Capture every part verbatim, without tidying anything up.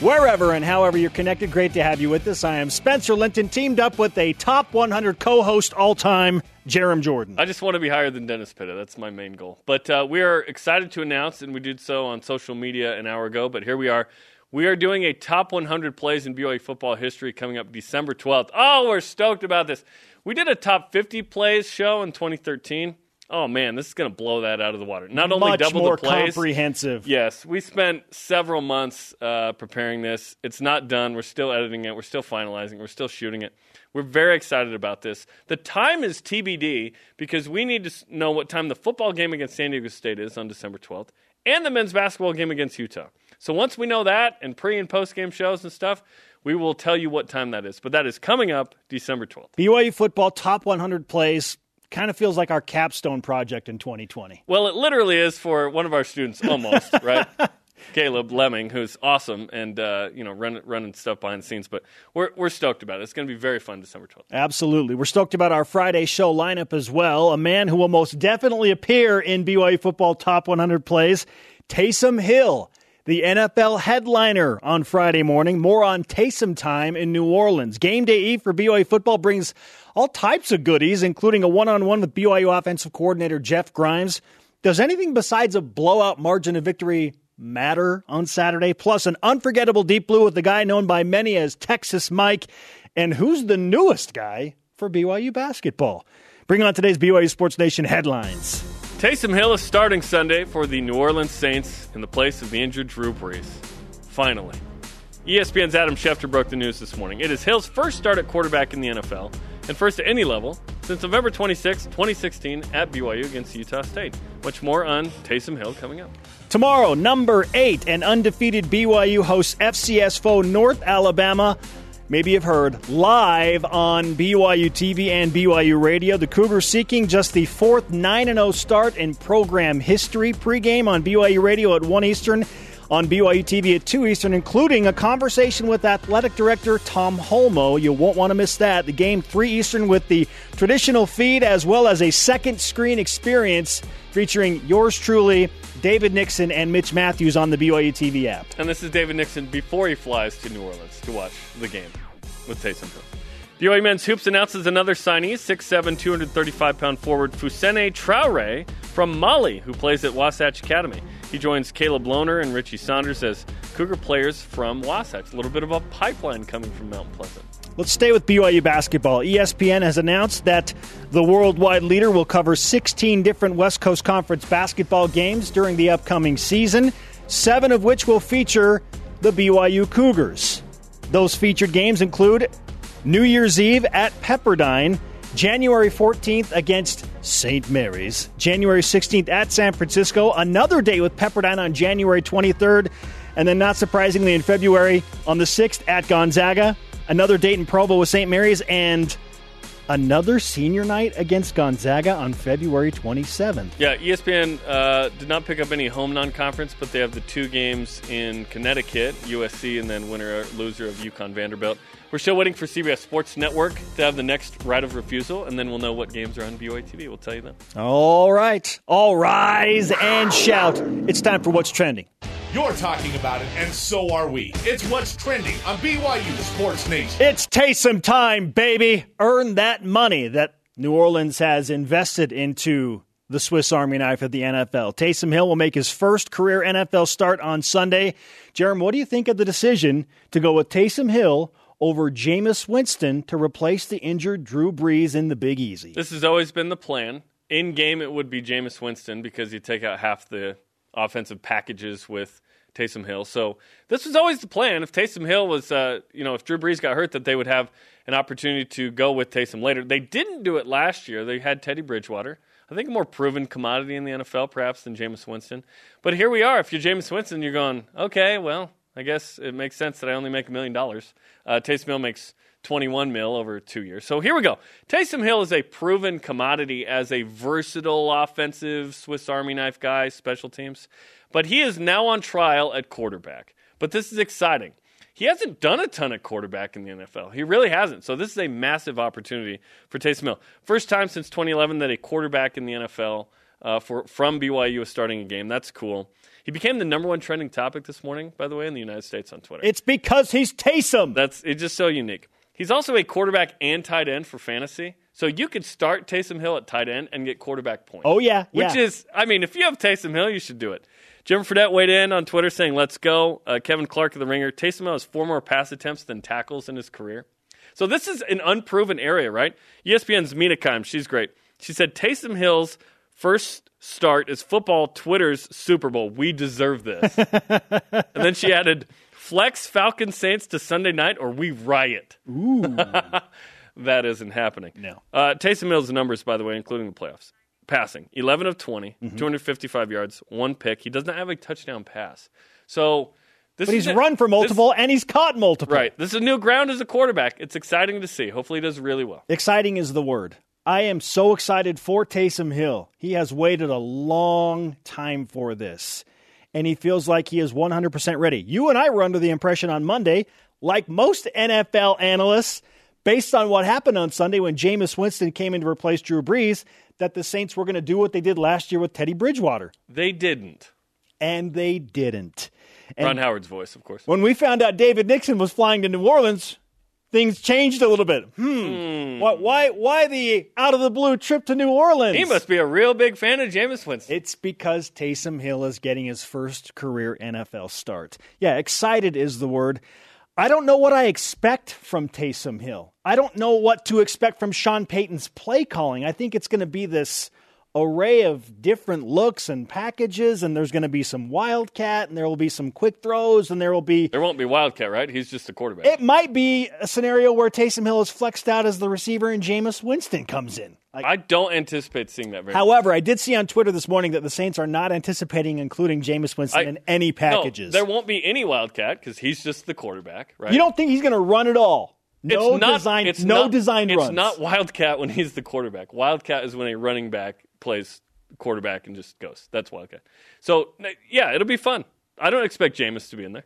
wherever and however you're connected, great to have you with us. I am Spencer Linton, teamed up with a top one hundred co-host all-time, Jerem Jordan. I just want to be higher than Dennis Pitta. That's my main goal. But uh, we are excited to announce, and we did so on social media an hour ago, but here we are. We are doing a top one hundred plays in B Y U football history coming up December twelfth. Oh, we're stoked about this. We did a top fifty plays show in twenty thirteen. Oh, man, this is going to blow that out of the water. Not only double the plays. Much more comprehensive. Yes, we spent several months uh, preparing this. It's not done. We're still editing it. We're still finalizing it. We're still shooting it. We're very excited about this. The time is T B D because we need to know what time the football game against San Diego State is on December twelfth and the men's basketball game against Utah. So once we know that and pre- and post-game shows and stuff, we will tell you what time that is. But that is coming up December twelfth. B Y U football top one hundred plays kind of feels like our capstone project in twenty twenty. Well, it literally is for one of our students almost, right? Caleb Lemming, who's awesome and uh, you know running running stuff behind the scenes. But we're we're stoked about it. It's going to be very fun December twelfth. Absolutely. We're stoked about our Friday show lineup as well. A man who will most definitely appear in B Y U football top one hundred plays, Taysom Hill, the N F L headliner on Friday morning. More on Taysom time in New Orleans. Game Day Eve for B Y U football brings all types of goodies, including a one-on-one with B Y U offensive coordinator Jeff Grimes. Does anything besides a blowout margin of victory matter on Saturday? Plus, an unforgettable Deep Blue with the guy known by many as Texas Mike. And who's the newest guy for B Y U basketball? Bring on today's B Y U Sports Nation headlines. Taysom Hill is starting Sunday for the New Orleans Saints in the place of the injured Drew Brees. Finally. E S P N's Adam Schefter broke the news this morning. It is Hill's first start at quarterback in the N F L, and first at any level, since November twenty-sixth, twenty sixteen at B Y U against Utah State. Much more on Taysom Hill coming up. Tomorrow, number eight, an undefeated B Y U hosts F C S foe North Alabama. Maybe you've heard, live on B Y U T V and B Y U Radio. The Cougars seeking just the fourth nine and oh start in program history. Pre-game on B Y U Radio at one Eastern, on B Y U T V at two Eastern, including a conversation with athletic director Tom Holmoe. You won't want to miss that. The game three Eastern with the traditional feed, as well as a second screen experience featuring yours truly, David Nixon and Mitch Matthews on the B Y U T V app. And this is David Nixon before he flies to New Orleans to watch the game with Taysom Hill. B Y U Men's Hoops announces another signee, six foot seven, two hundred thirty-five pound forward Fusene Traore from Mali, who plays at Wasatch Academy. He joins Caleb Lohner and Richie Saunders as Cougar players from Wasatch. A little bit of a pipeline coming from Mount Pleasant. Let's stay with B Y U basketball. E S P N has announced that the worldwide leader will cover sixteen different West Coast Conference basketball games during the upcoming season, seven of which will feature the B Y U Cougars. Those featured games include New Year's Eve at Pepperdine, January fourteenth against Saint Mary's, January sixteenth at San Francisco, another date with Pepperdine on January twenty-third, and then not surprisingly in February on the sixth at Gonzaga. Another date in Provo with Saint Mary's, and another senior night against Gonzaga on February twenty-seventh. Yeah, E S P N uh, did not pick up any home non-conference, but they have the two games in Connecticut, U S C, and then winner or loser of UConn Vanderbilt. We're still waiting for C B S Sports Network to have the next right of refusal, and then we'll know what games are on B Y U T V. We'll tell you then. All right. All rise and shout. It's time for What's Trending. You're talking about it, and so are we. It's What's Trending on B Y U Sports Nation. It's Taysom time, baby. Earn that money that New Orleans has invested into the Swiss Army knife of the N F L. Taysom Hill will make his first career N F L start on Sunday. Jerem, what do you think of the decision to go with Taysom Hill over Jameis Winston to replace the injured Drew Brees in the Big Easy? This has always been the plan. In game, it would be Jameis Winston because you take out half the offensive packages with Taysom Hill. So this was always the plan. If Taysom Hill was, uh, you know, if Drew Brees got hurt, that they would have an opportunity to go with Taysom later. They didn't do it last year. They had Teddy Bridgewater, I think a more proven commodity in the N F L perhaps than Jameis Winston. But here we are. If you're Jameis Winston, you're going, okay, well, I guess it makes sense that I only make a million dollars. Uh, Taysom Hill makes twenty-one mil over two years. So here we go. Taysom Hill is a proven commodity as a versatile offensive Swiss Army knife guy, special teams. But he is now on trial at quarterback. But this is exciting. He hasn't done a ton of quarterback in the N F L. He really hasn't. So this is a massive opportunity for Taysom Hill. First time since twenty eleven that a quarterback in the N F L uh, for, from B Y U is starting a game. That's cool. He became the number one trending topic this morning, by the way, in the United States on Twitter. It's because he's Taysom. That's it's just so unique. He's also a quarterback and tight end for fantasy. So you could start Taysom Hill at tight end and get quarterback points. Oh, yeah. Which yeah. is, I mean, if you have Taysom Hill, you should do it. Jim Fredette weighed in on Twitter saying, let's go. Uh, Kevin Clark of The Ringer, Taysom Hill has four more pass attempts than tackles in his career. So this is an unproven area, right? E S P N's Mina Kimes, she's great. She said, Taysom Hill's first start is football Twitter's Super Bowl. We deserve this. And then she added, flex Falcons Saints to Sunday night or we riot. Ooh. That isn't happening. No. Uh, Taysom Hill's numbers, by the way, including the playoffs. Passing, eleven of twenty, mm-hmm. two hundred fifty-five yards, one pick. He does not have a touchdown pass. So this But he's is run for multiple, this, and he's caught multiple. Right. This is new ground as a quarterback. It's exciting to see. Hopefully he does really well. Exciting is the word. I am so excited for Taysom Hill. He has waited a long time for this, and he feels like he is one hundred percent ready. You and I were under the impression on Monday, like most N F L analysts, based on what happened on Sunday when Jameis Winston came in to replace Drew Brees, that the Saints were going to do what they did last year with Teddy Bridgewater. They didn't. And they didn't. And Ron Howard's voice, of course. When we found out David Nixon was flying to New Orleans, things changed a little bit. Hmm. Mm. Why, why, why the out-of-the-blue trip to New Orleans? He must be a real big fan of Jameis Winston. It's because Taysom Hill is getting his first career N F L start. Yeah, excited is the word. I don't know what I expect from Taysom Hill. I don't know what to expect from Sean Payton's play calling. I think it's going to be this array of different looks and packages, and there's going to be some wildcat, and there will be some quick throws, and there will be... There won't be wildcat, right? He's just the quarterback. It might be a scenario where Taysom Hill is flexed out as the receiver and Jameis Winston comes in. Like, I don't anticipate seeing that very However, much. I did see on Twitter this morning that the Saints are not anticipating including Jameis Winston I, in any packages. No, there won't be any wildcat because he's just the quarterback, right? You don't think he's going to run at all? No, it's not, design, it's no not, design runs. It's not wildcat when he's the quarterback. Wildcat is when a running back plays quarterback and just goes. That's wildcat. So, yeah, it'll be fun. I don't expect Jameis to be in there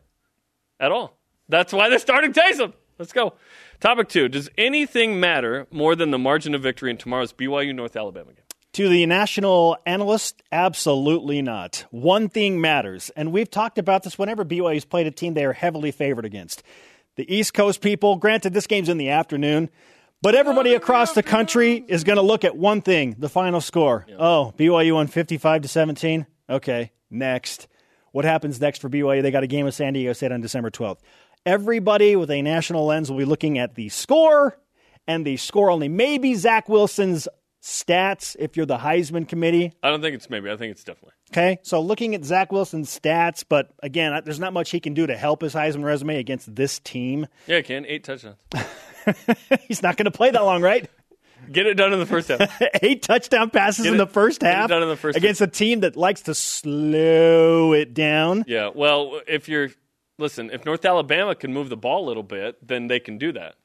at all. That's why they're starting Taysom. Let's go. Topic two, does anything matter more than the margin of victory in tomorrow's B Y U-North Alabama game? To the national analyst, absolutely not. One thing matters, and we've talked about this whenever B Y U's played a team they are heavily favored against. The East Coast people, granted this game's in the afternoon, but everybody across the country is going to look at one thing, the final score. Yeah. Oh, B Y U won fifty-five to seventeen? Okay, next. What happens next for B Y U? They got a game with San Diego State on December twelfth. Everybody with a national lens will be looking at the score and the score only. Maybe Zach Wilson's stats if you're the Heisman committee. I don't think it's maybe. I think it's definitely. Okay, so looking at Zach Wilson's stats, but again, there's not much he can do to help his Heisman resume against this team. Yeah, he can. Eight touchdowns. He's not going to play that long, right? Get it done in the first half. Eight touchdown passes it, in the first half. Get it done in the first against half. Against a team that likes to slow it down. Yeah, well, if you're... Listen, if North Alabama can move the ball a little bit, then they can do that.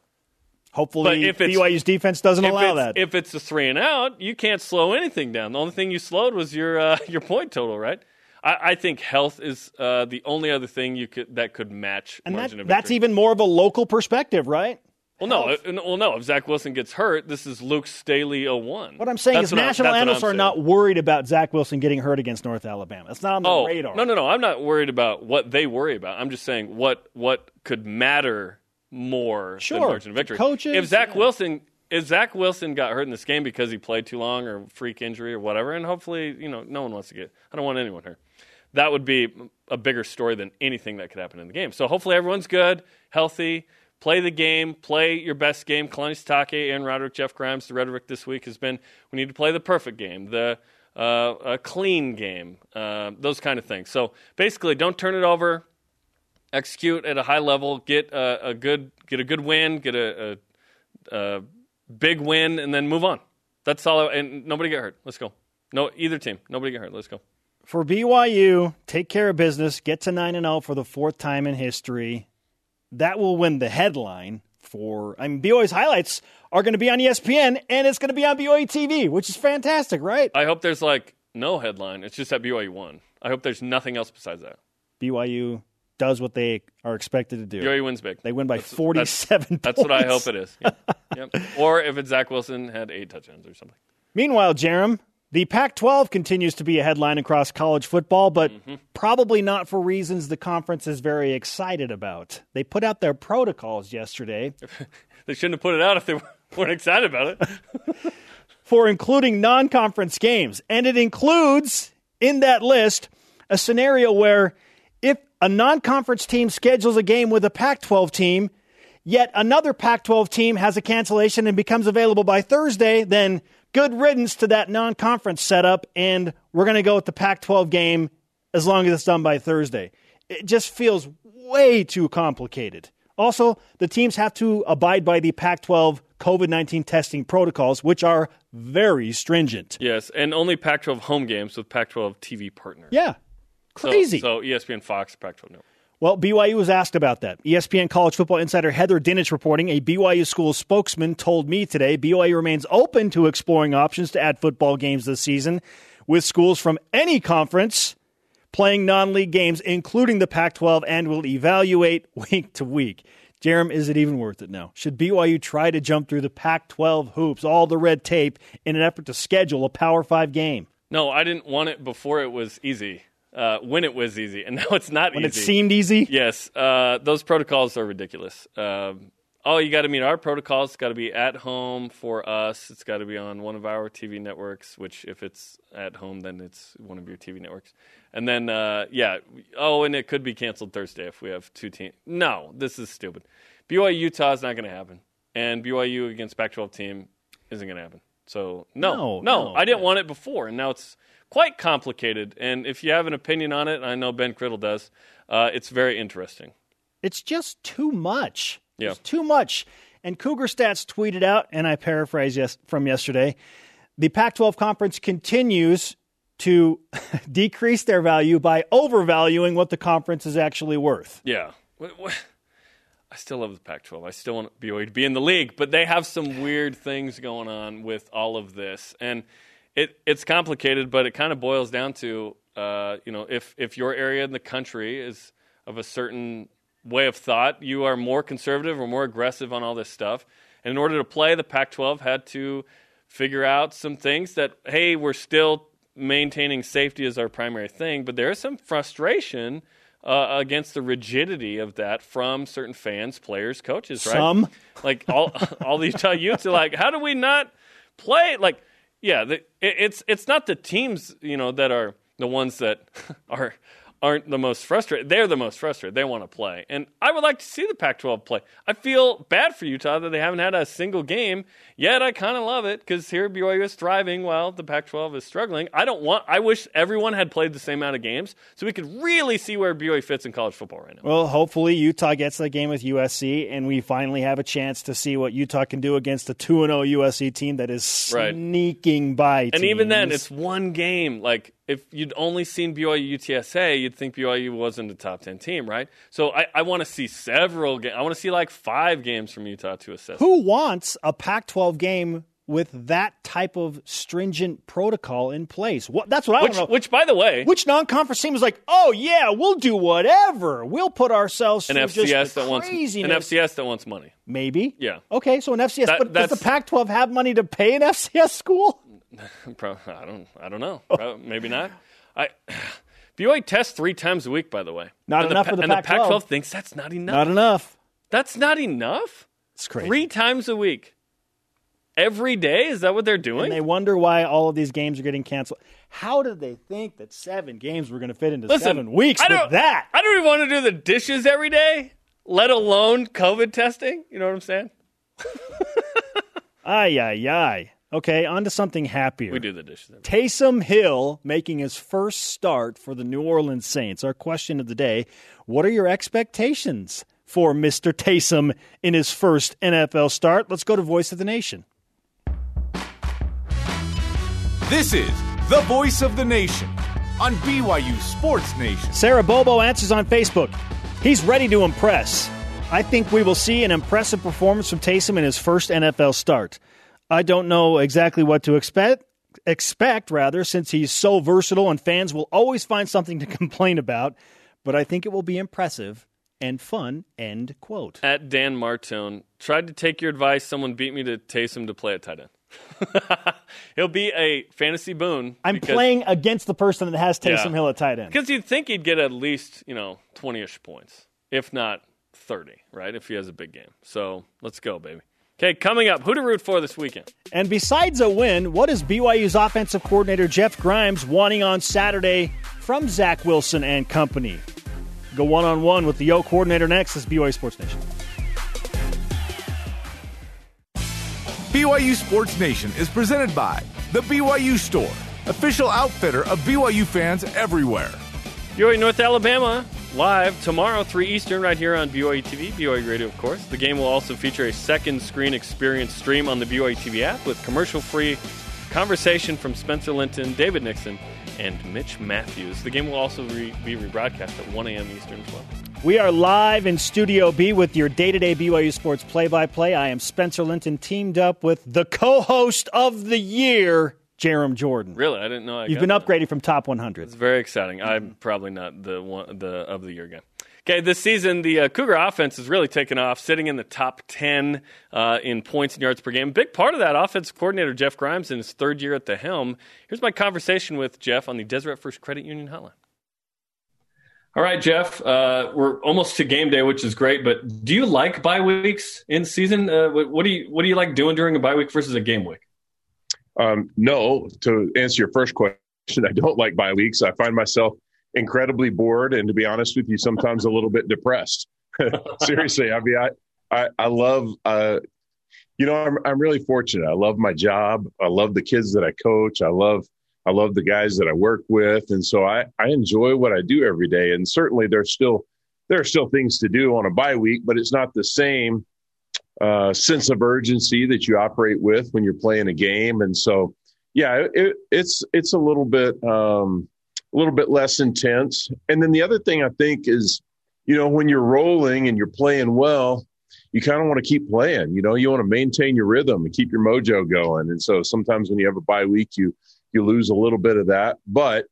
Hopefully B Y U's defense doesn't allow that. If it's a three and out, you can't slow anything down. The only thing you slowed was your uh, your point total, right? I, I think health is uh, the only other thing you could that could match margin of victory. And that's even more of a local perspective, right? Well, no. Well, no. If Zach Wilson gets hurt, this is Luke Staley oh one. What I'm saying that's is national I, analysts are saying. Not worried about Zach Wilson getting hurt against North Alabama. It's not on the oh, radar. No, no, no. I'm not worried about what they worry about. I'm just saying what what could matter more sure. than margin of victory. Coaches, if Zach yeah. Wilson if Zach Wilson got hurt in this game because he played too long or freak injury or whatever, and hopefully, you know, no one wants to get – I don't want anyone hurt. That would be a bigger story than anything that could happen in the game. So hopefully everyone's good, healthy. Play the game. Play your best game. Kalani Sitake, Aaron Roderick, Jeff Grimes. The rhetoric this week has been we need to play the perfect game, the uh, a clean game, uh, those kind of things. So basically, don't turn it over. Execute at a high level. Get a, a good get a good win. Get a, a, a big win, and then move on. That's all. I, and nobody get hurt. Let's go. No, either team. Nobody get hurt. Let's go. For B Y U, take care of business. Get to nine and oh for the fourth time in history. That will win the headline. for, I mean, B Y U's highlights are going to be on E S P N, and it's going to be on B Y U T V, which is fantastic, right? I hope there's, like, no headline. It's just that B Y U won. I hope there's nothing else besides that. B Y U does what they are expected to do. B Y U wins big. They win by that's, forty-seven that's, points. That's what I hope it is. Yeah. Yep. Or if it's Zach Wilson had eight touchdowns or something. Meanwhile, Jerem, the Pac twelve continues to be a headline across college football, but mm-hmm. probably not for reasons the conference is very excited about. They put out their protocols yesterday. They shouldn't have put it out if they weren't excited about it. For including non-conference games. And it includes, in that list, a scenario where if a non-conference team schedules a game with a Pac twelve team, yet another Pac twelve team has a cancellation and becomes available by Thursday, then good riddance to that non-conference setup, and we're going to go with the Pac twelve game as long as it's done by Thursday. It just feels way too complicated. Also, the teams have to abide by the Pac twelve COVID nineteen testing protocols, which are very stringent. Yes, and only Pac twelve home games with Pac twelve T V partners. Yeah, crazy. So, so E S P N, Fox, Pac twelve, no. Well, B Y U was asked about that. E S P N College Football Insider Heather Dinich reporting, a B Y U school spokesman told me today, B Y U remains open to exploring options to add football games this season, with schools from any conference playing non-league games, including the Pac twelve, and will evaluate week to week. Jerem, is it even worth it now? Should B Y U try to jump through the Pac twelve hoops, all the red tape, in an effort to schedule a Power five game? No, I didn't want it before it was easy. Uh, when it was easy, and now it's not when easy. When it seemed easy? Yes. Uh, those protocols are ridiculous. Uh, oh, you got to meet our protocols. It's got to be at home for us. It's got to be on one of our T V networks, which if it's at home, then it's one of your T V networks. And then, uh, yeah, oh, and it could be canceled Thursday if we have two teams. No, this is stupid. B Y U-Utah is not going to happen, and B Y U against Pac twelve team isn't going to happen. So, no, no, no, no. I didn't want it before, and now it's quite complicated, and if you have an opinion on it, I know Ben Criddle does, uh, it's very interesting. It's just too much. Yeah. It's too much. And Cougar Stats tweeted out, and I paraphrase yes, from yesterday, the Pac twelve conference continues to decrease their value by overvaluing what the conference is actually worth. Yeah. What, what? I still love the Pac twelve. I still want B Y U to be in the league, but they have some weird things going on with all of this, and It it's complicated, but it kind of boils down to, uh, you know, if, if your area in the country is of a certain way of thought, you are more conservative or more aggressive on all this stuff. And in order to play, the Pac twelve had to figure out some things that, hey, we're still maintaining safety as our primary thing, but there is some frustration uh, against the rigidity of that from certain fans, players, coaches, right? Some. Like all, all the Utah Utes are like, how do we not play? Like, yeah, the, it's it's not the teams, you know, that are the ones that are aren't the most frustrated. They're the most frustrated. They want to play, and I would like to see the Pac twelve play. I feel bad for Utah that they haven't had a single game yet. I kind of love it because here B Y U is thriving while the Pac twelve is struggling. I don't want. I wish everyone had played the same amount of games so we could really see where B Y U fits in college football right now. Well, hopefully Utah gets that game with U S C, and we finally have a chance to see what Utah can do against the two and oh U S C team that is sneaking right. by. And teams. Even then, it's one game. Like, if you'd only seen B Y U U T S A, you'd think B Y U wasn't a top ten team, right? So I, I want to see several games. I want to see like five games from Utah to assess. Who wants a Pac twelve game with that type of stringent protocol in place? What, that's what I which, don't know. Which, by the way, which non-conference team is like, oh, yeah, we'll do whatever. We'll put ourselves an through F C S just that craziness. Wants, an F C S that wants money. Maybe. Yeah. Okay, so an F C S. That, but does the Pac twelve have money to pay an F C S school? I don't. I don't know. Probably, maybe not. I B Y U tests three times a week. By the way, not and enough the, for the and Pac twelve. The Pac twelve thinks that's not enough. Not enough. That's not enough. It's crazy. Three times a week, every day. Is that what they're doing? And they wonder why all of these games are getting canceled. How did they think that seven games were going to fit into Listen, seven weeks? I with that, I don't even want to do the dishes every day, let alone COVID testing. You know what I'm saying? Ay ay ay. Okay, on to something happier. We do the dishes. Taysom Hill making his first start for the New Orleans Saints. Our question of the day, what are your expectations for Mister Taysom in his first N F L start? Let's go to Voice of the Nation. This is the Voice of the Nation on B Y U Sports Nation. Sarah Bobo answers on Facebook. He's ready to impress. I think we will see an impressive performance from Taysom in his first N F L start. I don't know exactly what to expect, expect rather, since he's so versatile and fans will always find something to complain about, but I think it will be impressive and fun, end quote. At Dan Martone, tried to take your advice, someone beat me to Taysom to play at tight end. He'll be a fantasy boon. I'm because, playing against the person that has Taysom yeah, Hill at tight end. Because you'd think he'd get at least, you know, twenty-ish points, if not thirty, right, if he has a big game. So let's go, baby. Okay, coming up, who to root for this weekend? And besides a win, what is B Y U's offensive coordinator Jeff Grimes wanting on Saturday from Zach Wilson and company? Go one-on-one with the Yo coordinator next. This is B Y U Sports Nation. B Y U Sports Nation is presented by the B Y U Store, official outfitter of B Y U fans everywhere. B Y U North Alabama live tomorrow, three Eastern, right here on B Y U T V, B Y U Radio, of course. The game will also feature a second screen experience stream on the B Y U T V app with commercial-free conversation from Spencer Linton, David Nixon, and Mitch Matthews. The game will also re- be rebroadcast at one a.m. Eastern as well. We are live in Studio B with your day-to-day B Y U sports play-by-play. I am Spencer Linton, teamed up with the co-host of the year, Jerem Jordan. Really? I didn't know I You've been that. upgraded from top one hundred. It's very exciting. Mm-hmm. I'm probably not the one, the of the year guy. Okay, this season, the uh, Cougar offense has really taken off, sitting in the top ten uh, in points and yards per game. Big part of that, offensive coordinator Jeff Grimes in his third year at the helm. Here's my conversation with Jeff on the Deseret First Credit Union hotline. All right, Jeff, uh, we're almost to game day, which is great, but do you like bye weeks in season? Uh, what do you what do you like doing during a bye week versus a game week? Um, no, to answer your first question, I don't like bye weeks. I find myself incredibly bored and, to be honest with you, sometimes a little bit depressed. Seriously, I mean, I, I, I love uh, – you know, I'm, I'm really fortunate. I love my job. I love the kids that I coach. I love – I love the guys that I work with, and so I, I enjoy what I do every day. And certainly there's still there are still things to do on a bye week, but it's not the same uh, sense of urgency that you operate with when you're playing a game. And so, yeah, it, it's it's a little bit um, a little bit less intense. And then the other thing I think is, you know, when you're rolling and you're playing well, you kind of want to keep playing. You know, you want to maintain your rhythm and keep your mojo going. And so sometimes when you have a bye week, you You lose a little bit of that, but,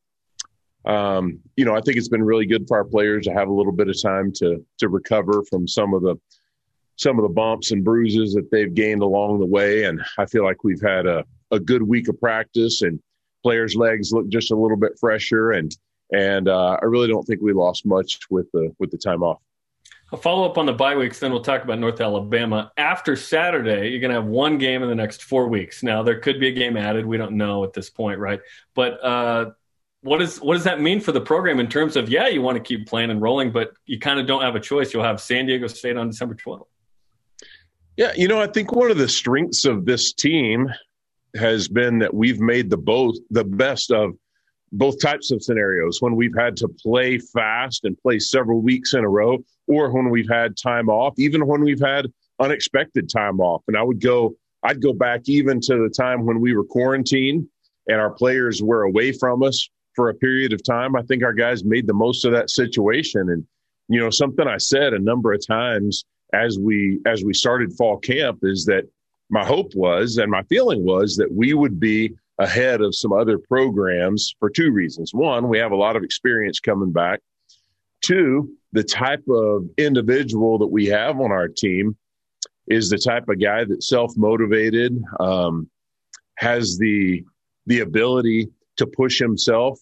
um, you know, I think it's been really good for our players to have a little bit of time to to recover from some of the some of the bumps and bruises that they've gained along the way. And I feel like we've had a, a good week of practice, and players' legs look just a little bit fresher. And and uh, I really don't think we lost much with the with the time off. A follow-up on the bye weeks, then we'll talk about North Alabama. After Saturday, you're going to have one game in the next four weeks. Now, there could be a game added. We don't know at this point, right? But uh, what is what does that mean for the program in terms of, yeah, you want to keep playing and rolling, but you kind of don't have a choice. You'll have San Diego State on December twelfth. Yeah, you know, I think one of the strengths of this team has been that we've made the both the best of both types of scenarios, when we've had to play fast and play several weeks in a row, or when we've had time off, even when we've had unexpected time off. And I would go, I'd go back even to the time when we were quarantined and our players were away from us for a period of time. I think our guys made the most of that situation. And, you know, something I said a number of times as we, as we started fall camp is that my hope was, and my feeling was, that we would be ahead of some other programs for two reasons. One, we have a lot of experience coming back. Two, the type of individual that we have on our team is the type of guy that's self-motivated, um, has the the ability to push himself,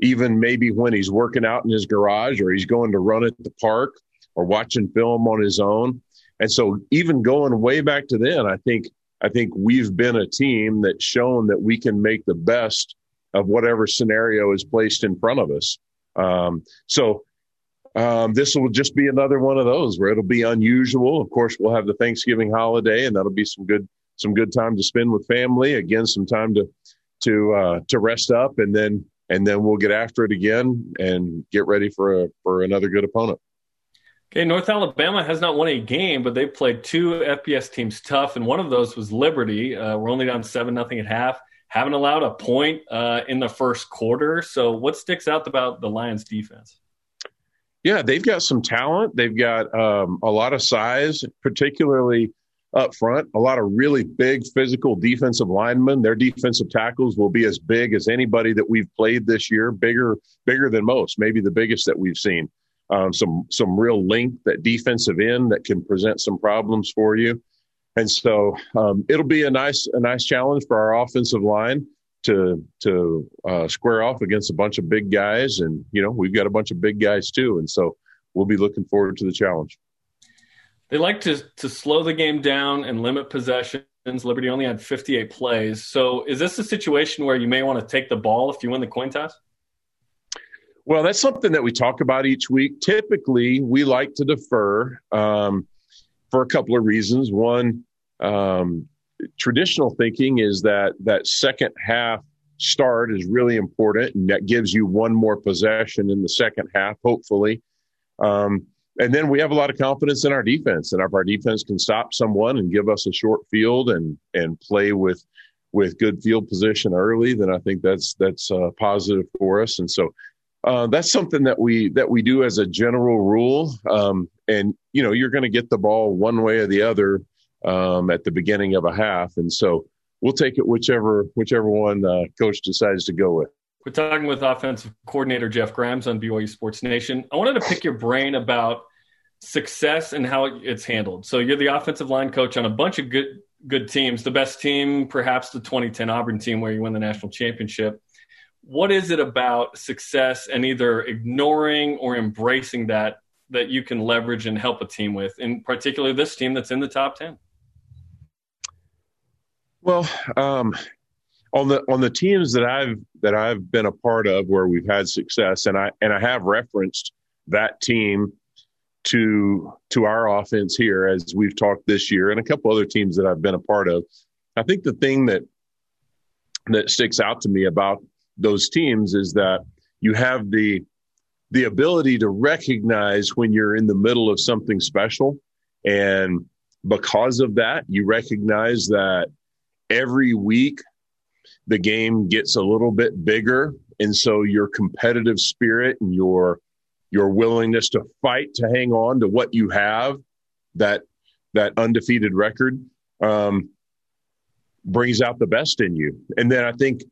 even maybe when he's working out in his garage or he's going to run at the park or watching film on his own. And so even going way back to then, I think I think we've been a team that's shown that we can make the best of whatever scenario is placed in front of us. Um, so um, this will just be another one of those where it'll be unusual. Of course, we'll have the Thanksgiving holiday, and that'll be some good some good time to spend with family. Again, some time to to uh, to rest up, and then and then we'll get after it again and get ready for a, for another good opponent. Okay, North Alabama has not won a game, but they played two F B S teams tough, and one of those was Liberty. Uh, we're only down seven nothing at half. Haven't allowed a point uh, in the first quarter. So what sticks out about the Lions' defense? yeah, they've got some talent. They've got um, a lot of size, particularly up front, a lot of really big physical defensive linemen. Their defensive tackles will be as big as anybody that we've played this year, bigger bigger than most, maybe the biggest that we've seen. Um, some some real length at defensive end that can present some problems for you. And so um, it'll be a nice a nice challenge for our offensive line to to uh, square off against a bunch of big guys. And, you know, we've got a bunch of big guys too. And so we'll be looking forward to the challenge. They like to to slow the game down and limit possessions. Liberty only had fifty-eight plays. So is this a situation where you may want to take the ball if you win the coin toss? Well, that's something that we talk about each week. Typically, we like to defer um, for a couple of reasons. One, um, traditional thinking is that that second half start is really important, and that gives you one more possession in the second half, hopefully. Um, and then we have a lot of confidence in our defense, and if our defense can stop someone and give us a short field and and play with with good field position early, then I think that's that's uh, positive for us. And so uh, that's something that we that we do as a general rule. Um, and you know, you're going to get the ball one way or the other um, at the beginning of a half, and so we'll take it whichever whichever one uh, coach decides to go with. We're talking with offensive coordinator Jeff Grimes on B Y U Sports Nation. I wanted to pick your brain about success and how it's handled. So you're the offensive line coach on a bunch of good good teams, the best team, perhaps the twenty ten Auburn team where you won the national championship. What is it about success and either ignoring or embracing that that you can leverage and help a team with, and particularly this team that's in the top ten? Well, um, On the on the teams that I've that I've been a part of where we've had success, and I and I have referenced that team to to our offense here as we've talked this year, and a couple other teams that I've been a part of. I think the thing that that sticks out to me about those teams is that you have the the ability to recognize when you're in the middle of something special, and because of that, you recognize that every week the game gets a little bit bigger, and so your competitive spirit and your your willingness to fight to hang on to what you have, that that undefeated record, um, brings out the best in you. And then I think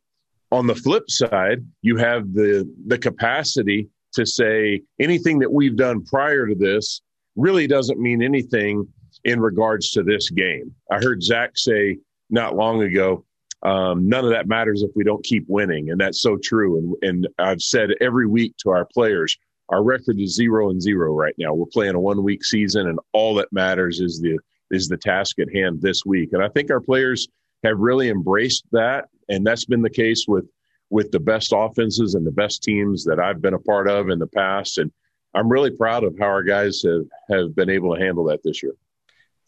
on the flip side, you have the the capacity to say anything that we've done prior to this really doesn't mean anything in regards to this game. I heard Zach say not long ago, Um, none of that matters if we don't keep winning. And that's so true. And, and I've said every week to our players, our record is zero and zero right now. We're playing a one week season, and all that matters is the, is the task at hand this week. And I think our players have really embraced that. And that's been the case with, with the best offenses and the best teams that I've been a part of in the past. And I'm really proud of how our guys have, have been able to handle that this year.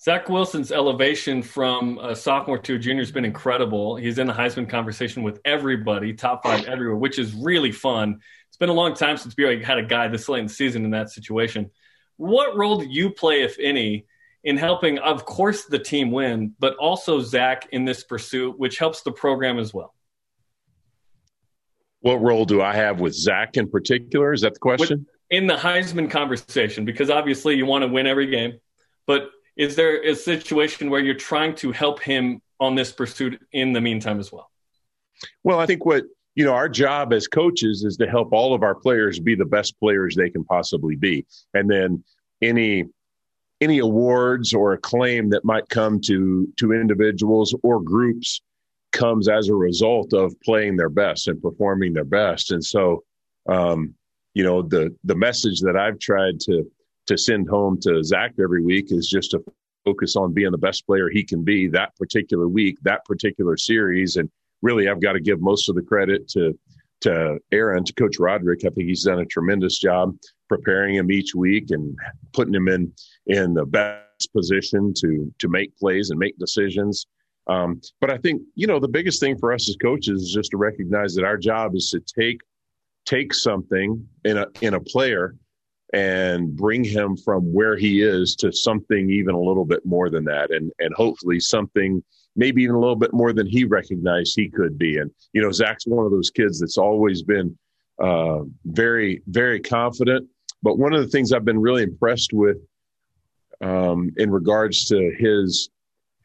Zach Wilson's elevation from a sophomore to a junior has been incredible. He's in the Heisman conversation with everybody, top five everywhere, which is really fun. It's been a long time since B Y U had a guy this late in the season in that situation. What role do you play, if any, in helping, of course, the team win, but also Zach in this pursuit, which helps the program as well? What role do I have with Zach in particular? Is that the question? In the Heisman conversation, because obviously you want to win every game, but is there a situation where you're trying to help him on this pursuit in the meantime as well? Well, I think what, you know, our job as coaches is to help all of our players be the best players they can possibly be. And then any any awards or acclaim that might come to to individuals or groups comes as a result of playing their best and performing their best. And so, um, you know, the the message that I've tried to to send home to Zach every week is just to focus on being the best player he can be that particular week, that particular series. And really, I've got to give most of the credit to, to Aaron, to Coach Roderick. I think he's done a tremendous job preparing him each week and putting him in, in the best position to, to make plays and make decisions. Um, but I think, you know, the biggest thing for us as coaches is just to recognize that our job is to take, take something in a, in a player and bring him from where he is to something even a little bit more than that, and and hopefully something maybe even a little bit more than he recognized he could be. And, you know, Zach's one of those kids that's always been uh, very, very confident, But one of the things I've been really impressed with um, in regards to his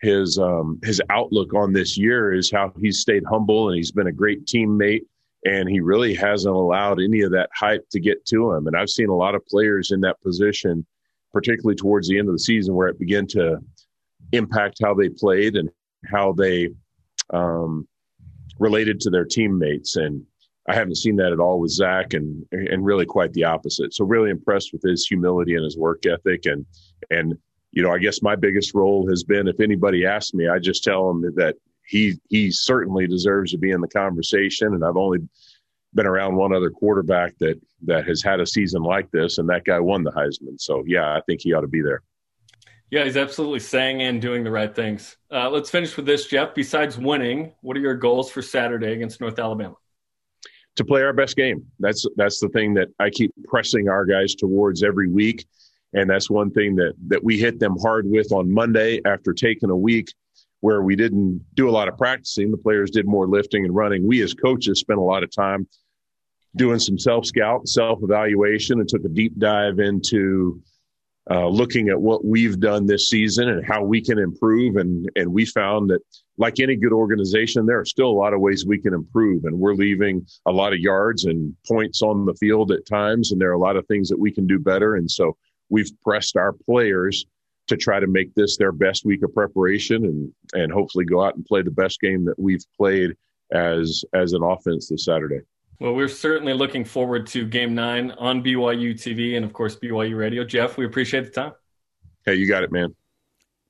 his um, his outlook on this year is how he's stayed humble and he's been a great teammate, and he really hasn't allowed any of that hype to get to him. And I've seen a lot of players in that position, particularly towards the end of the season, where it began to impact how they played and how they um, related to their teammates. And I haven't seen that at all with Zach, and and really quite the opposite. So really impressed with his humility and his work ethic. And, and you know, I guess my biggest role has been, if anybody asks me, I just tell them that he he certainly deserves to be in the conversation. And I've only been around one other quarterback that that has had a season like this, and that guy won the Heisman. So, yeah, I think he ought to be there. Yeah, he's absolutely saying and doing the right things. Uh, let's finish with this, Jeff. Besides winning, what are your goals for Saturday against North Alabama? To play our best game. That's that's the thing that I keep pressing our guys towards every week, and that's one thing that that we hit them hard with on Monday after taking a week where we didn't do a lot of practicing. The players did more lifting and running. We as coaches spent a lot of time doing some self-scout, self-evaluation, and took a deep dive into uh, looking at what we've done this season and how we can improve. And, and we found that, like any good organization, there are still a lot of ways we can improve, and we're leaving a lot of yards and points on the field at times, and there are a lot of things that we can do better. And so we've pressed our players to try to make this their best week of preparation, and and hopefully go out and play the best game that we've played as as an offense this Saturday. Well, we're certainly looking forward to Game nine on B Y U T V and, of course, B Y U Radio. Jeff, we appreciate the time. Hey, you got it, man.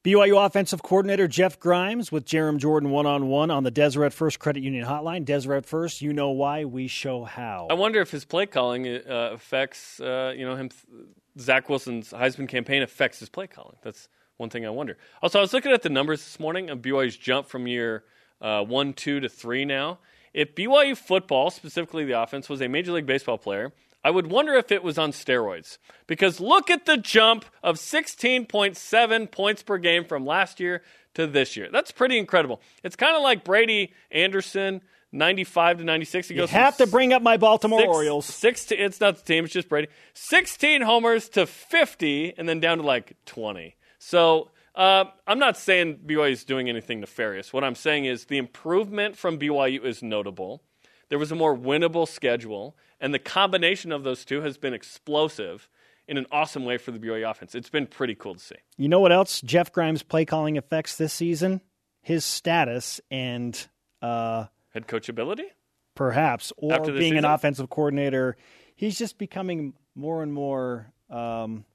B Y U offensive coordinator Jeff Grimes with Jerem Jordan one-on-one on the Deseret First Credit Union hotline. Deseret First, you know why, we show how. I wonder if his play calling uh, affects, uh, you know, him. Th- Zach Wilson's Heisman campaign affects his play calling. That's one thing I wonder. Also, I was looking at the numbers this morning of B Y U's jump from year uh, one, two to three now. If B Y U football, specifically the offense, was a Major League Baseball player, I would wonder if it was on steroids. Because look at the jump of sixteen point seven points per game from last year to this year. That's pretty incredible. It's kind of like Brady Anderson, ninety-five to ninety-six. He goes, you have to bring up my Baltimore six, Orioles. Six to, it's not the team, it's just Brady. sixteen homers to fifty, and then down to like twenty. So uh, I'm not saying B Y U is doing anything nefarious. What I'm saying is the improvement from B Y U is notable. There was a more winnable schedule, and the combination of those two has been explosive in an awesome way for the B Y U offense. It's been pretty cool to see. You know what else Jeff Grimes' play calling affects this season? His status and uh, – head coachability? Perhaps. Or being season? An offensive coordinator. He's just becoming more and more um,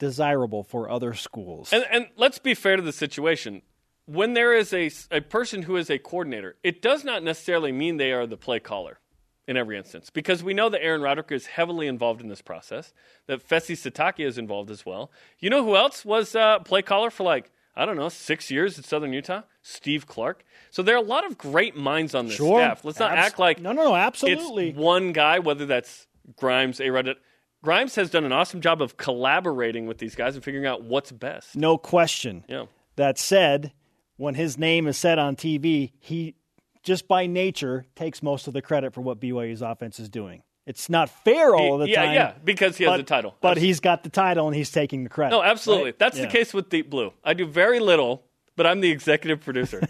desirable for other schools. And, and let's be fair to the situation. When there is a, a person who is a coordinator, it does not necessarily mean they are the play caller in every instance, because we know that Aaron Roderick is heavily involved in this process, that Fessy Sitake is involved as well. You know who else was uh, play caller for like, I don't know, six years at Southern Utah? Steve Clark. So there are a lot of great minds on this sure. staff. Let's not Abs- act like no, no, no, absolutely. It's one guy, whether that's Grimes, A-Roderick. Grimes has done an awesome job of collaborating with these guys and figuring out what's best. No question. Yeah. That said, when his name is said on T V, he just by nature takes most of the credit for what B Y U's offense is doing. It's not fair all the yeah, time. Yeah, because he has but, the title. But absolutely. He's got the title, and he's taking the credit. No, absolutely. Right? That's yeah. the case with Deep Blue. I do very little, but I'm the executive producer.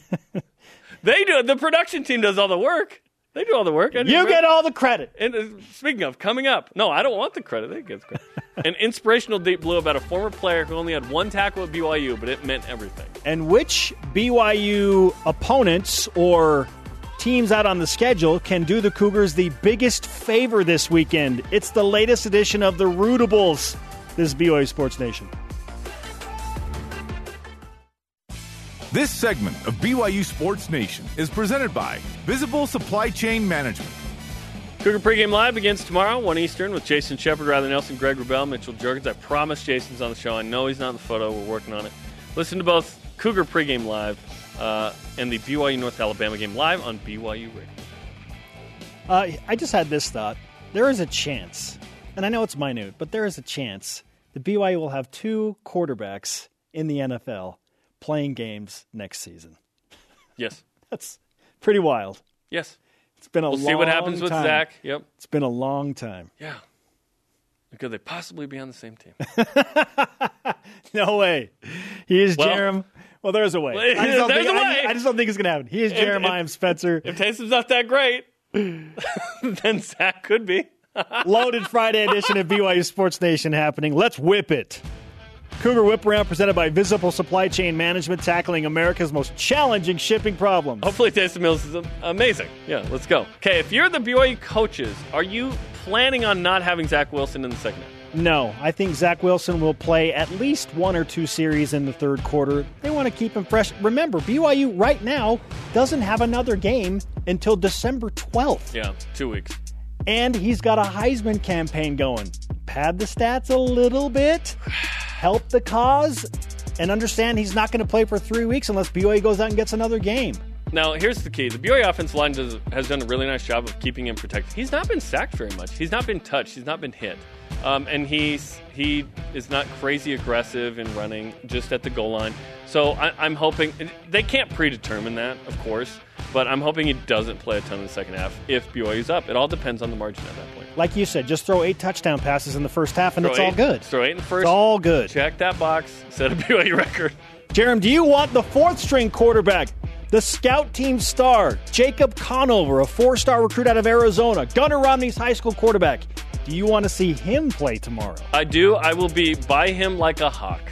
They do. The production team does all the work. They do all the work. You get work. all the credit. And uh, speaking of, coming up. No, I don't want the credit. They get the credit. An inspirational Deep Blue about a former player who only had one tackle at B Y U, but it meant everything. And which B Y U opponents or teams out on the schedule can do the Cougars the biggest favor this weekend? It's the latest edition of the Rootables. This is B Y U Sports Nation. This segment of B Y U Sports Nation is presented by Visible Supply Chain Management. Cougar Pregame Live begins tomorrow, one Eastern, with Jason Shepard, Riley Nelson, Greg Wrubell, Mitchell Jurgens. I promise Jason's on the show. I know he's not in the photo. We're working on it. Listen to both Cougar Pregame Live uh, and the B Y U North Alabama game live on B Y U Radio. Uh, I just had this thought. There is a chance, and I know it's minute, but there is a chance that B Y U will have two quarterbacks in the N F L playing games next season. Yes. That's pretty wild. Yes. It's been a we'll long time. We'll see what happens time. with Zach. Yep. It's been a long time. Yeah. Could they possibly be on the same team? No way. He is well, Jerem. Well, there's a way. I just don't there's think, a way. I, I just don't think it's going to happen. He is Jerem. I am Spencer. If Taysom's not that great, then Zach could be. Loaded Friday edition of B Y U Sports Nation happening. Let's whip it. Cougar Whip Around presented by Visible Supply Chain Management, tackling America's most challenging shipping problems. Hopefully Taysom Hill is amazing. Yeah, let's go. Okay, if you're the B Y U coaches, are you planning on not having Zach Wilson in the second half? No, I think Zach Wilson will play at least one or two series in the third quarter. They want to keep him fresh. Remember, B Y U right now doesn't have another game until December twelfth. Yeah, two weeks. And he's got a Heisman campaign going. Pad the stats a little bit, help the cause, and understand he's not going to play for three weeks unless B Y U goes out and gets another game. Now, here's the key. The B Y U offensive line does, has done a really nice job of keeping him protected. He's not been sacked very much. He's not been touched. He's not been hit. Um, and he's, he is not crazy aggressive in running just at the goal line. So I, I'm hoping – they can't predetermine that, of course, but I'm hoping he doesn't play a ton in the second half if B Y U's up. It all depends on the margin at that point. Like you said, just throw eight touchdown passes in the first half, and throw it's eight, all good. Throw eight in the first. It's all good. Check that box. Set a B Y U record. Jerem, do you want the fourth-string quarterback? The scout team star, Jacob Conover, a four-star recruit out of Arizona, Gunnar Romney's high school quarterback. Do you want to see him play tomorrow? I do. I will be by him like a hawk,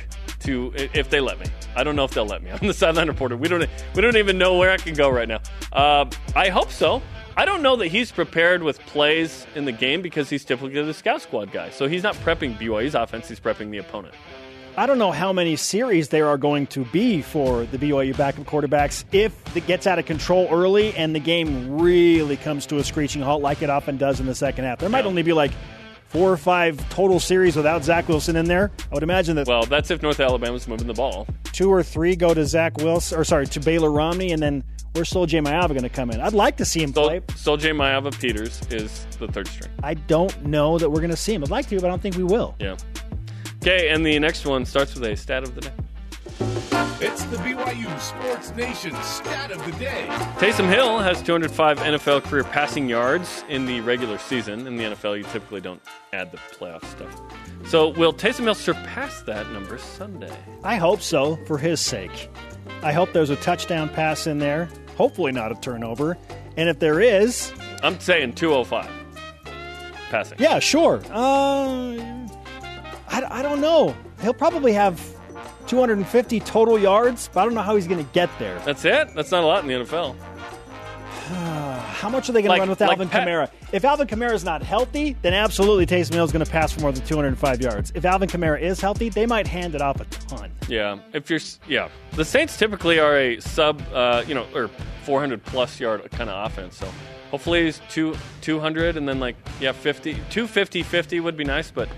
to if they let me. I don't know if they'll let me. I'm the sideline reporter. We don't. We don't even know where I can go right now. Uh, I hope so. I don't know that he's prepared with plays in the game because he's typically the scout squad guy. So he's not prepping B Y U's offense. He's prepping the opponent. I don't know how many series there are going to be for the B Y U backup quarterbacks if it gets out of control early and the game really comes to a screeching halt like it often does in the second half. There might yeah. only be like four or five total series without Zach Wilson in there. I would imagine that. Well, that's if North Alabama's moving the ball. Two or three go to Zach Wilson, or sorry, to Baylor Romney, and then where's Soljay Mayava going to come in? I'd like to see him Sol- play. Soljay Mayava Peters is the third string. I don't know that we're going to see him. I'd like to, but I don't think we will. Yeah. Okay, and the next one starts with a stat of the day. It's the B Y U Sports Nation stat of the day. Taysom Hill has two hundred five N F L career passing yards in the regular season. In the N F L, you typically don't add the playoff stuff. So will Taysom Hill surpass that number Sunday? I hope so, for his sake. I hope there's a touchdown pass in there. Hopefully not a turnover. And if there is... I'm saying two oh five passing. Yeah, sure. Uh... I, I don't know. He'll probably have two hundred fifty total yards, but I don't know how he's going to get there. That's it? That's not a lot in the N F L. How much are they going to like, run with like Alvin Pat- Kamara? If Alvin Kamara is not healthy, then absolutely Taysom Hill is going to pass for more than two hundred five yards. If Alvin Kamara is healthy, they might hand it off a ton. Yeah. If you're, yeah. The Saints typically are a sub, uh, you know, or four hundred plus yard kind of offense, so hopefully he's two, two hundred and then like, yeah, fifty. two fifty fifty would be nice, but...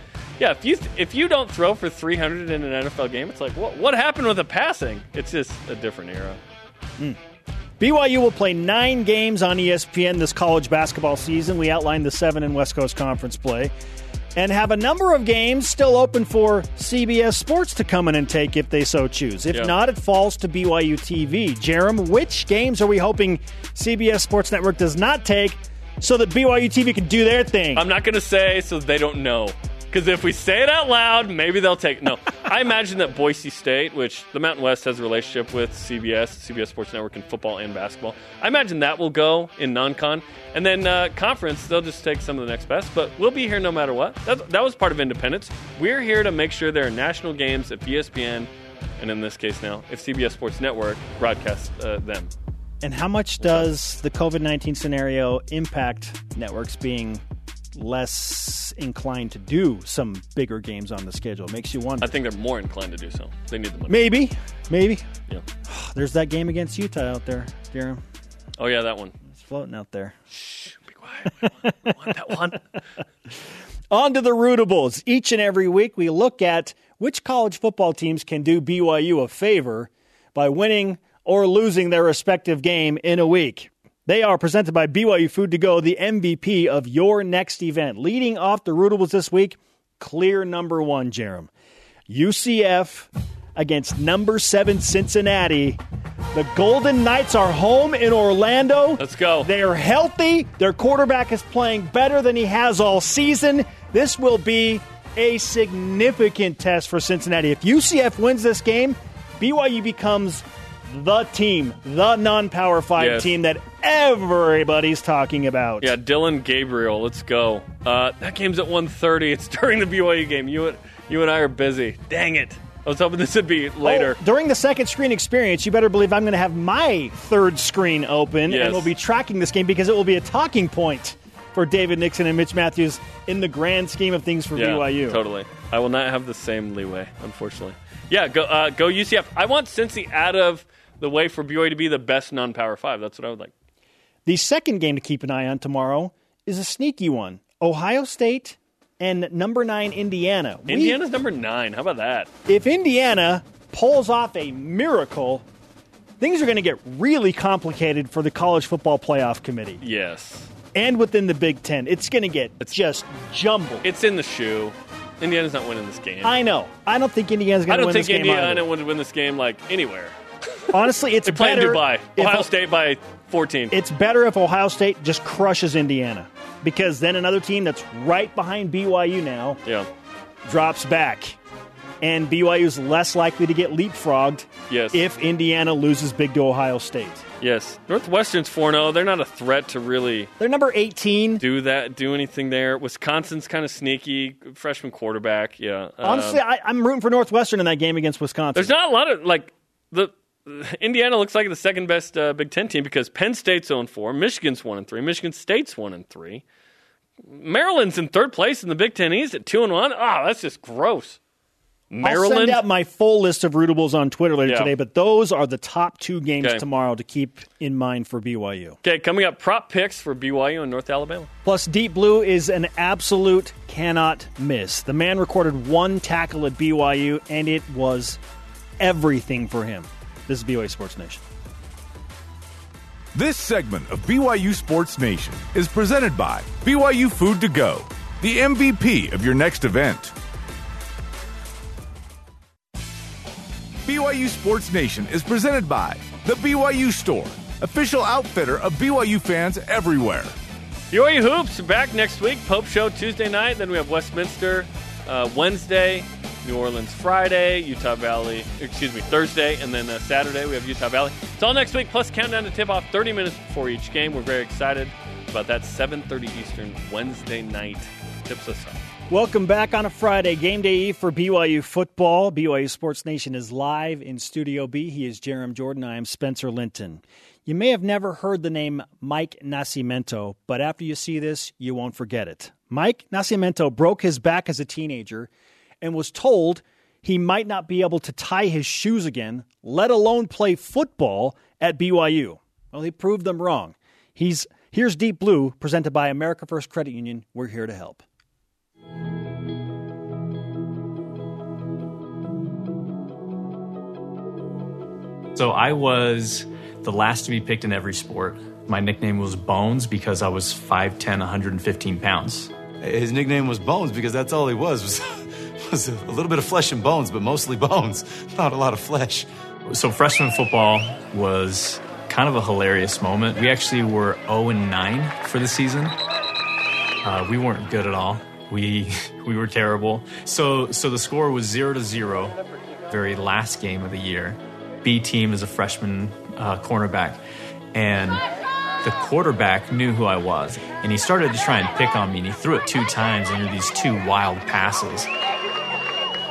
Yeah, if you th- if you don't throw for three hundred in an N F L game, it's like, what what happened with the passing? It's just a different era. Mm. B Y U will play nine games on E S P N this college basketball season. We outlined the seven in West Coast Conference play. And have a number of games still open for C B S Sports to come in and take if they so choose. If yeah. not, it falls to B Y U T V. Jerem, which games are we hoping C B S Sports Network does not take so that B Y U T V can do their thing? I'm not going to say so they don't know. Because if we say it out loud, maybe they'll take... No, I imagine that Boise State, which the Mountain West has a relationship with C B S, C B S Sports Network in football and basketball, I imagine that will go in non-con. And then uh, conference, they'll just take some of the next best. But we'll be here no matter what. That's, that was part of independence. We're here to make sure there are national games if E S P N, and in this case now, if C B S Sports Network broadcasts uh, them. And how much does the COVID nineteen scenario impact networks being... less inclined to do some bigger games on the schedule? It makes you wonder. I think they're more inclined to do so. They need the money. Maybe. Maybe. Yeah. There's that game against Utah out there, Jerem. Oh, yeah, that one. It's floating out there. Shh, be quiet. We want, we want that one. On to the Rootables. Each and every week we look at which college football teams can do B Y U a favor by winning or losing their respective game in a week. They are presented by B Y U Food to Go, the M V P of your next event. Leading off the Rootables this week, clear number one, Jerem. U C F against number seven Cincinnati. The Golden Knights are home in Orlando. Let's go. They are healthy. Their quarterback is playing better than he has all season. This will be a significant test for Cincinnati. If U C F wins this game, B Y U becomes the team, the non-Power five yes. team that everybody's talking about. Yeah, Dylan Gabriel, let's go. Uh, that game's at one thirty. It's during the B Y U game. You, you and I are busy. Dang it. I was hoping this would be later. Oh, during the second screen experience, you better believe I'm going to have my third screen open, yes. and we'll be tracking this game because it will be a talking point for David Nixon and Mitch Matthews in the grand scheme of things for yeah, B Y U. Totally. I will not have the same leeway, unfortunately. Yeah, go uh, go U C F. I want Cincy out of the way for B Y U to be the best non-Power five. That's what I would like. The second game to keep an eye on tomorrow is a sneaky one. Ohio State and number nine, Indiana. Indiana's we, number nine. How about that? If Indiana pulls off a miracle, things are going to get really complicated for the College Football Playoff Committee. Yes. And within the Big Ten. It's going to get it's, just jumbled. It's in the shoe. Indiana's not winning this game. I know. I don't think Indiana's going to win this game. I don't think Indiana would win this game, like, anywhere. Honestly, it's They're better. They're playing Dubai. Ohio if, State by fourteen. It's better if Ohio State just crushes Indiana. Because then another team that's right behind B Y U now yeah. drops back. And B Y U's less likely to get leapfrogged yes. if Indiana loses big to Ohio State. Yes. Northwestern's four and oh. They're not a threat to really... They're number eighteen. Do that, do anything there. Wisconsin's kind of sneaky. Freshman quarterback, yeah. Honestly, um, I, I'm rooting for Northwestern in that game against Wisconsin. There's not a lot of, like... the. Indiana looks like the second best uh, Big Ten team because Penn State's oh and four, Michigan's one and three, Michigan State's one and three, Maryland's in third place in the Big Ten East at two and one. Ah, oh, that's just gross. Maryland. I'll send out my full list of rootables on Twitter later yeah. today, but those are the top two games okay. tomorrow to keep in mind for B Y U. Okay, coming up, prop picks for B Y U and North Alabama. Plus, Deep Blue is an absolute cannot miss. The man recorded one tackle at B Y U, and it was everything for him. This is B Y U Sports Nation. This segment of B Y U Sports Nation is presented by B Y U Food to Go, the M V P of your next event. B Y U Sports Nation is presented by the B Y U Store, official outfitter of B Y U fans everywhere. B Y U Hoops back next week. Pope Show Tuesday night. Then we have Westminster uh, Wednesday. New Orleans Friday, Utah Valley, excuse me, Thursday, and then uh, Saturday we have Utah Valley. It's all next week, plus countdown to tip-off thirty minutes before each game. We're very excited about that. seven thirty Eastern Wednesday night tips us up. Welcome back on a Friday, game day eve for B Y U football. B Y U Sports Nation is live in Studio B. He is Jerem Jordan. I am Spencer Linton. You may have never heard the name Mike Nascimento, but after you see this, you won't forget it. Mike Nascimento broke his back as a teenager and was told he might not be able to tie his shoes again, let alone play football at B Y U. Well, he proved them wrong. He's Here's Deep Blue, presented by America First Credit Union. We're here to help. So I was the last to be picked in every sport. My nickname was Bones because I was five ten, one hundred fifteen pounds. His nickname was Bones because that's all he was, was was a little bit of flesh and bones, but mostly bones, not a lot of flesh. So freshman football was kind of a hilarious moment. We actually were oh and nine for the season. Uh, we weren't good at all. We we were terrible. So so the score was zero to zero, very last game of the year. B team is a freshman uh, cornerback, and the quarterback knew who I was, and he started to try and pick on me, and he threw it two times under these two wild passes.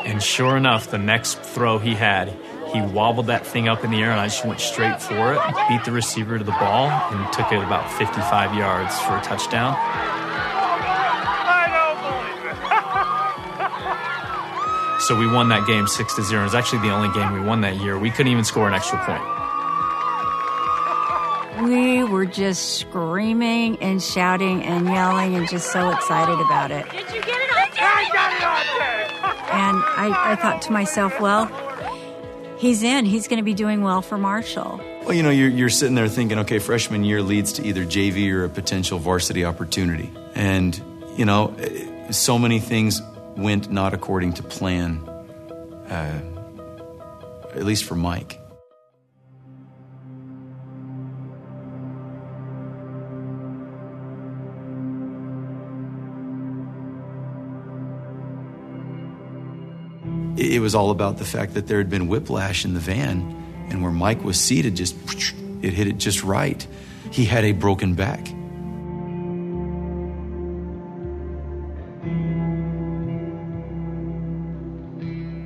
And sure enough, the next throw he had, he wobbled that thing up in the air, and I just went straight for it, beat the receiver to the ball, and took it about fifty-five yards for a touchdown. I don't believe it. So we won that game six to zero. It was actually the only game we won that year. We couldn't even score an extra point. We were just screaming and shouting and yelling and just so excited about it. Did you get it on tape? I got it on tape. And I, I thought to myself, well, he's in. He's going to be doing well for Marshall. Well, you know, you're, you're sitting there thinking, okay, freshman year leads to either J V or a potential varsity opportunity. And, you know, so many things went not according to plan, uh, at least for Mike. it was all about the fact that there had been whiplash in the van, and where Mike was seated, just it hit it just right. He had a broken back.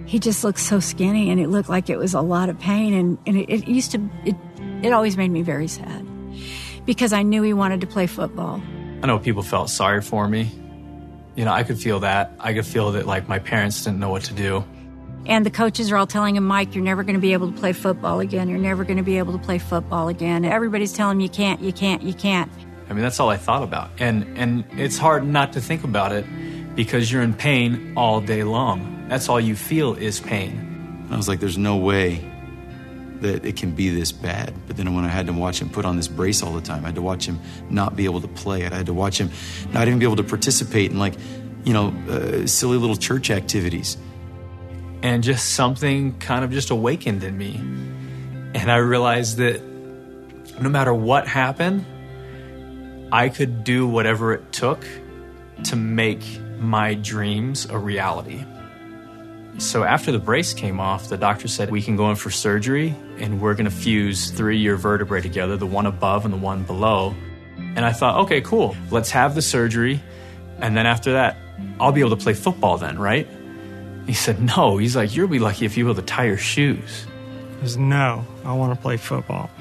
He just looked so skinny, and it looked like it was a lot of pain, and, and it, it used to, it, it always made me very sad because I knew he wanted to play football. I know people felt sorry for me. You know, I could feel that. I could feel that, like, my parents didn't know what to do. And the coaches are all telling him, Mike, you're never going to be able to play football again. You're never going to be able to play football again. Everybody's telling him, you can't, you can't, you can't. I mean, that's all I thought about. And, and it's hard not to think about it because you're in pain all day long. That's all you feel is pain. I was like, there's no way that it can be this bad. But then when I had to watch him put on this brace all the time, I had to watch him not be able to play it. I had to watch him not even be able to participate in, like, you know, uh, silly little church activities. And just something kind of just awakened in me. And I realized that no matter what happened, I could do whatever it took to make my dreams a reality. So after the brace came off, the doctor said, we can go in for surgery, and we're going to fuse three of your vertebrae together, the one above and the one below. And I thought, okay, cool. Let's have the surgery. And then after that, I'll be able to play football then, right? He said, no. He's like, you'll be lucky if you will to tie your shoes. I was, no, I want to play football.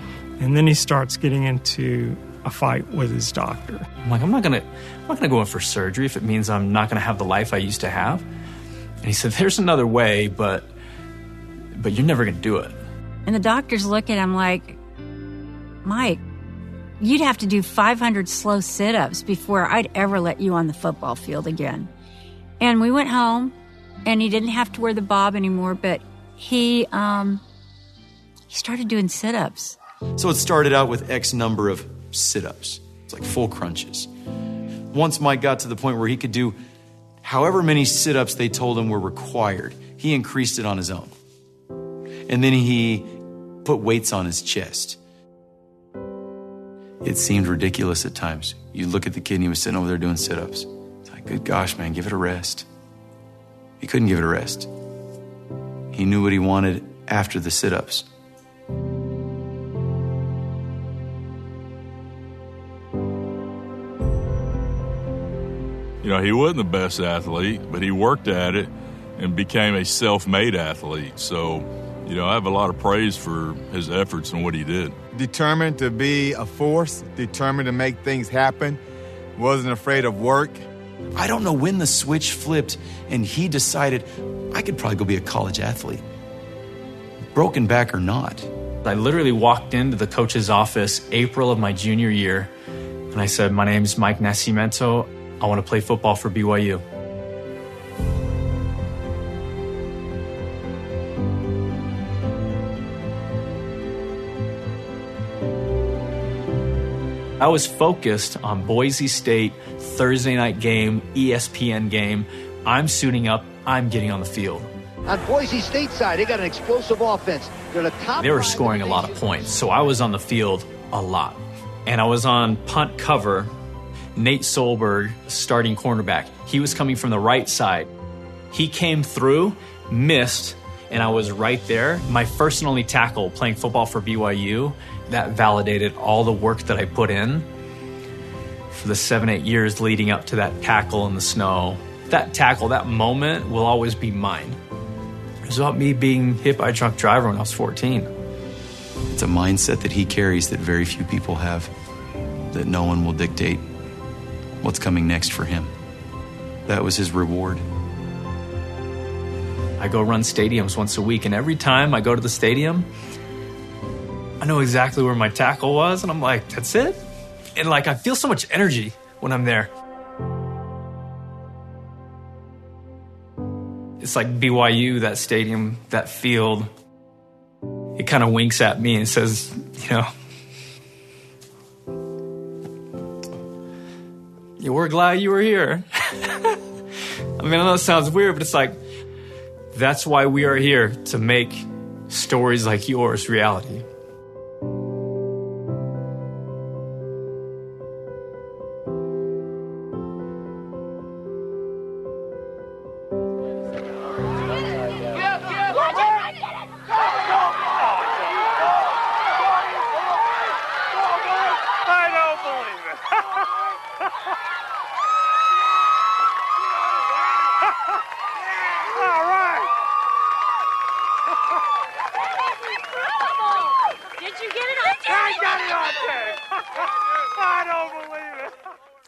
And then he starts getting into a fight with his doctor. I'm like, I'm not going to, I'm not going to go in for surgery if it means I'm not going to have the life I used to have. And he said, there's another way, but but you're never going to do it. And the doctors look at him like, Mike, you'd have to do five hundred slow sit-ups before I'd ever let you on the football field again. And we went home, and he didn't have to wear the bob anymore, but he um, he started doing sit-ups. So it started out with X number of sit-ups. It's like full crunches. Once Mike got to the point where he could do however many sit-ups they told him were required, he increased it on his own. And then he put weights on his chest. It seemed ridiculous at times. You look at the kid and he was sitting over there doing sit-ups. It's like, good gosh, man, give it a rest. He couldn't give it a rest. He knew what he wanted after the sit-ups. You know, he wasn't the best athlete, but he worked at it and became a self-made athlete. So, you know, I have a lot of praise for his efforts and what he did. Determined to be a force, determined to make things happen, wasn't afraid of work. I don't know when the switch flipped and he decided, I could probably go be a college athlete, broken back or not. I literally walked into the coach's office April of my junior year, and I said, my name's Mike Nascimento. I want to play football for B Y U. I was focused on Boise State, Thursday night game, E S P N game. I'm suiting up. I'm getting on the field. On Boise State side, they got an explosive offense. They're the top. They were scoring a lot of points, so I was on the field a lot. And I was on punt cover. Nate Solberg, starting cornerback, he was coming from the right side. He came through, missed, and I was right there. My first and only tackle playing football for B Y U, that validated all the work that I put in for the seven, eight years leading up to that tackle in the snow. That tackle, that moment will always be mine. It was about me being hit by a drunk driver when I was fourteen. It's a mindset that he carries that very few people have, that no one will dictate what's coming next for him. That was his reward. I go run stadiums once a week, and every time I go to the stadium, I know exactly where my tackle was, and I'm like, that's it? And like, I feel so much energy when I'm there. It's like B Y U, that stadium, that field, it kind of winks at me and says, you know, we're glad you were here. I mean, I know it sounds weird, but it's like, that's why we are here, to make stories like yours reality.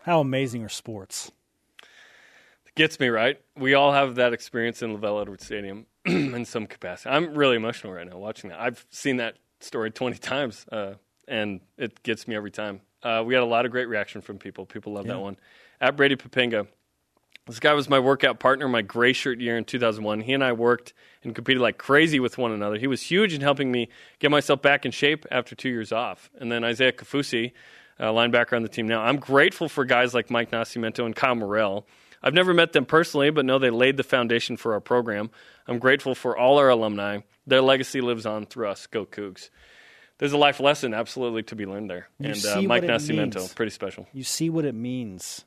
How amazing are sports? It gets me, right? We all have that experience in Lavelle Edwards Stadium in some capacity. I'm really emotional right now watching that. I've seen that story twenty times, uh, and it gets me every time. Uh, we had a lot of great reaction from people. People love yeah. that one. At Brady Papenga, this guy was my workout partner my gray shirt year in two thousand one. He and I worked and competed like crazy with one another. He was huge in helping me get myself back in shape after two years off. And then Isaiah Kafusi, uh, linebacker on the team now. I'm grateful for guys like Mike Nascimento and Kyle Morrell. I've never met them personally, but know they laid the foundation for our program. I'm grateful for all our alumni. Their legacy lives on through us. Go Cougs. There's a life lesson absolutely to be learned there. You and uh, Mike Nascimento, means. Pretty special. You see what it means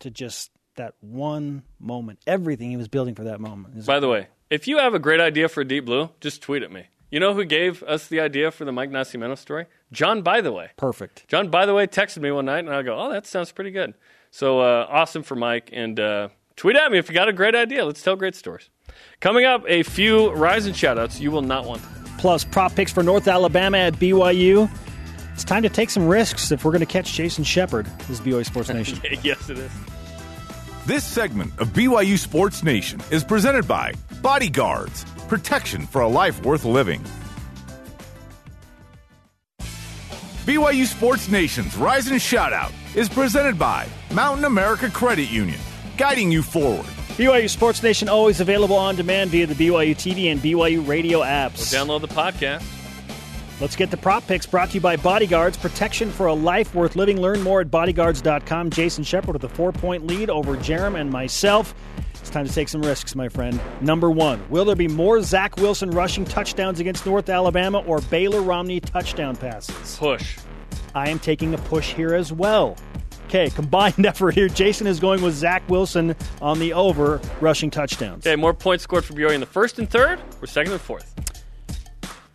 to just that one moment, everything he was building for that moment. By the way, if you have a great idea for Deep Blue, just tweet at me. You know who gave us the idea for the Mike Nascimento story? John, by the way. Perfect. John, by the way, texted me one night, and I go, oh, that sounds pretty good. So uh, awesome for Mike, and uh, tweet at me if you got a great idea. Let's tell great stories. Coming up, a few Rise and shout-outs you will not want to. Plus, prop picks for North Alabama at B Y U. It's time to take some risks if we're going to catch Jason Shepard. This is B Y U Sports Nation. Yes, it is. This segment of B Y U Sports Nation is presented by Bodyguards, protection for a life worth living. B Y U Sports Nation's Rise and Shoutout is presented by Mountain America Credit Union, guiding you forward. B Y U Sports Nation, always available on demand via the B Y U T V and B Y U Radio apps. Or download the podcast. Let's get the prop picks brought to you by Bodyguards, protection for a life worth living. Learn more at bodyguards dot com. Jason Shepard with a four-point lead over Jerem and myself. It's time to take some risks, my friend. Number one, will there be more Zach Wilson rushing touchdowns against North Alabama or Baylor Romney touchdown passes? Push. I am taking a push here as well. Okay, combined effort here. Jason is going with Zach Wilson on the over, rushing touchdowns. Okay, more points scored for B Y U in the first and third or second and fourth?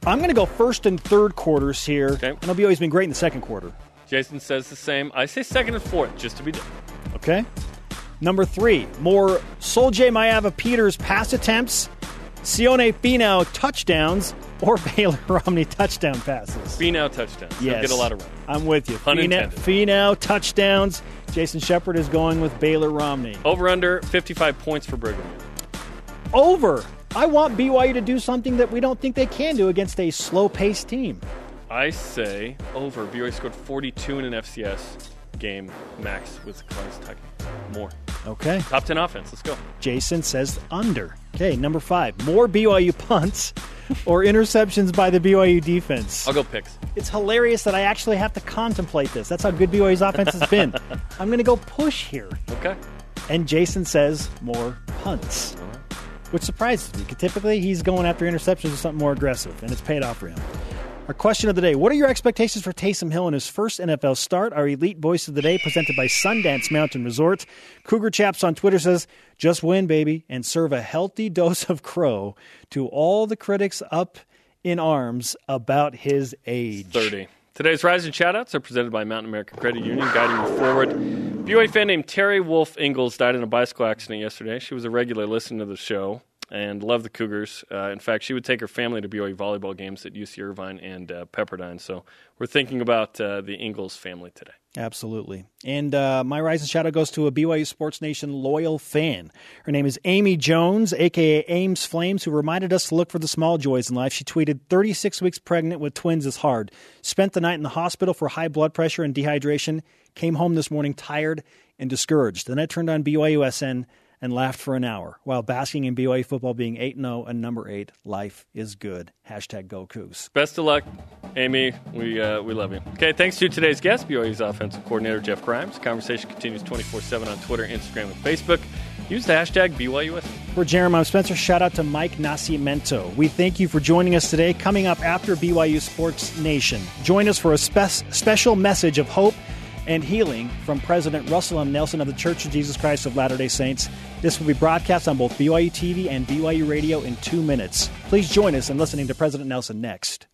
I'm going to go first and third quarters here. Okay. I know B Y U's been great in the second quarter. Jason says the same. I say second and fourth, just to be different. Okay. Number three, more Soljay Mayava-Peters pass attempts, Sione Finau touchdowns, or Baylor Romney touchdown passes. Finau touchdowns. Yes. You'll get a lot of run. I'm with you. Finau, Finau touchdowns. Jason Shepard is going with Baylor Romney. Over under fifty-five points for Brigham. Over. I want B Y U to do something that we don't think they can do against a slow-paced team. I say over. B Y U scored forty-two in an F C S game max with Clarence Tucky. More. Okay. Top ten offense. Let's go. Jason says under. Okay, number five. More B Y U punts or interceptions by the B Y U defense. I'll go picks. It's hilarious that I actually have to contemplate this. That's how good B Y U's offense has been. I'm going to go push here. Okay. And Jason says more punts, all right, which surprises me. Typically, he's going after interceptions or something more aggressive, and it's paid off for him. Our question of the day, what are your expectations for Taysom Hill in his first N F L start? Our elite voice of the day presented by Sundance Mountain Resort. Cougar Chaps on Twitter says, just win, baby, and serve a healthy dose of crow to all the critics up in arms about his age. thirty. Today's Rise and Shoutouts are presented by Mountain America Credit Union, guiding you forward. B Y U fan named Terry Wolf Ingalls died in a bicycle accident yesterday. She was a regular listener to the show and loved the Cougars. Uh, in fact, she would take her family to B Y U volleyball games at U C Irvine and uh, Pepperdine. So we're thinking about uh, the Ingalls family today. Absolutely. And uh, my Rise and Shadow goes to a B Y U Sports Nation loyal fan. Her name is Amy Jones, a k a. Ames Flames, who reminded us to look for the small joys in life. She tweeted, thirty-six weeks pregnant with twins is hard. Spent the night in the hospital for high blood pressure and dehydration. Came home this morning tired and discouraged. Then I turned on B Y U S N and laughed for an hour while basking in B Y U football being eight and oh and number eight. Life is good. Hashtag Go Cougs. Best of luck, Amy. We uh, we love you. Okay, thanks to today's guest, B Y U's offensive coordinator, Jeff Grimes. Conversation continues twenty-four seven on Twitter, Instagram, and Facebook. Use the hashtag B Y U S. For Jerem, I'm Spencer. Shout out to Mike Nascimento. We thank you for joining us today. Coming up after B Y U Sports Nation, join us for a spe- special message of hope and healing from President Russell M. Nelson of the Church of Jesus Christ of Latter-day Saints. This will be broadcast on both B Y U T V and B Y U Radio in two minutes. Please join us in listening to President Nelson next.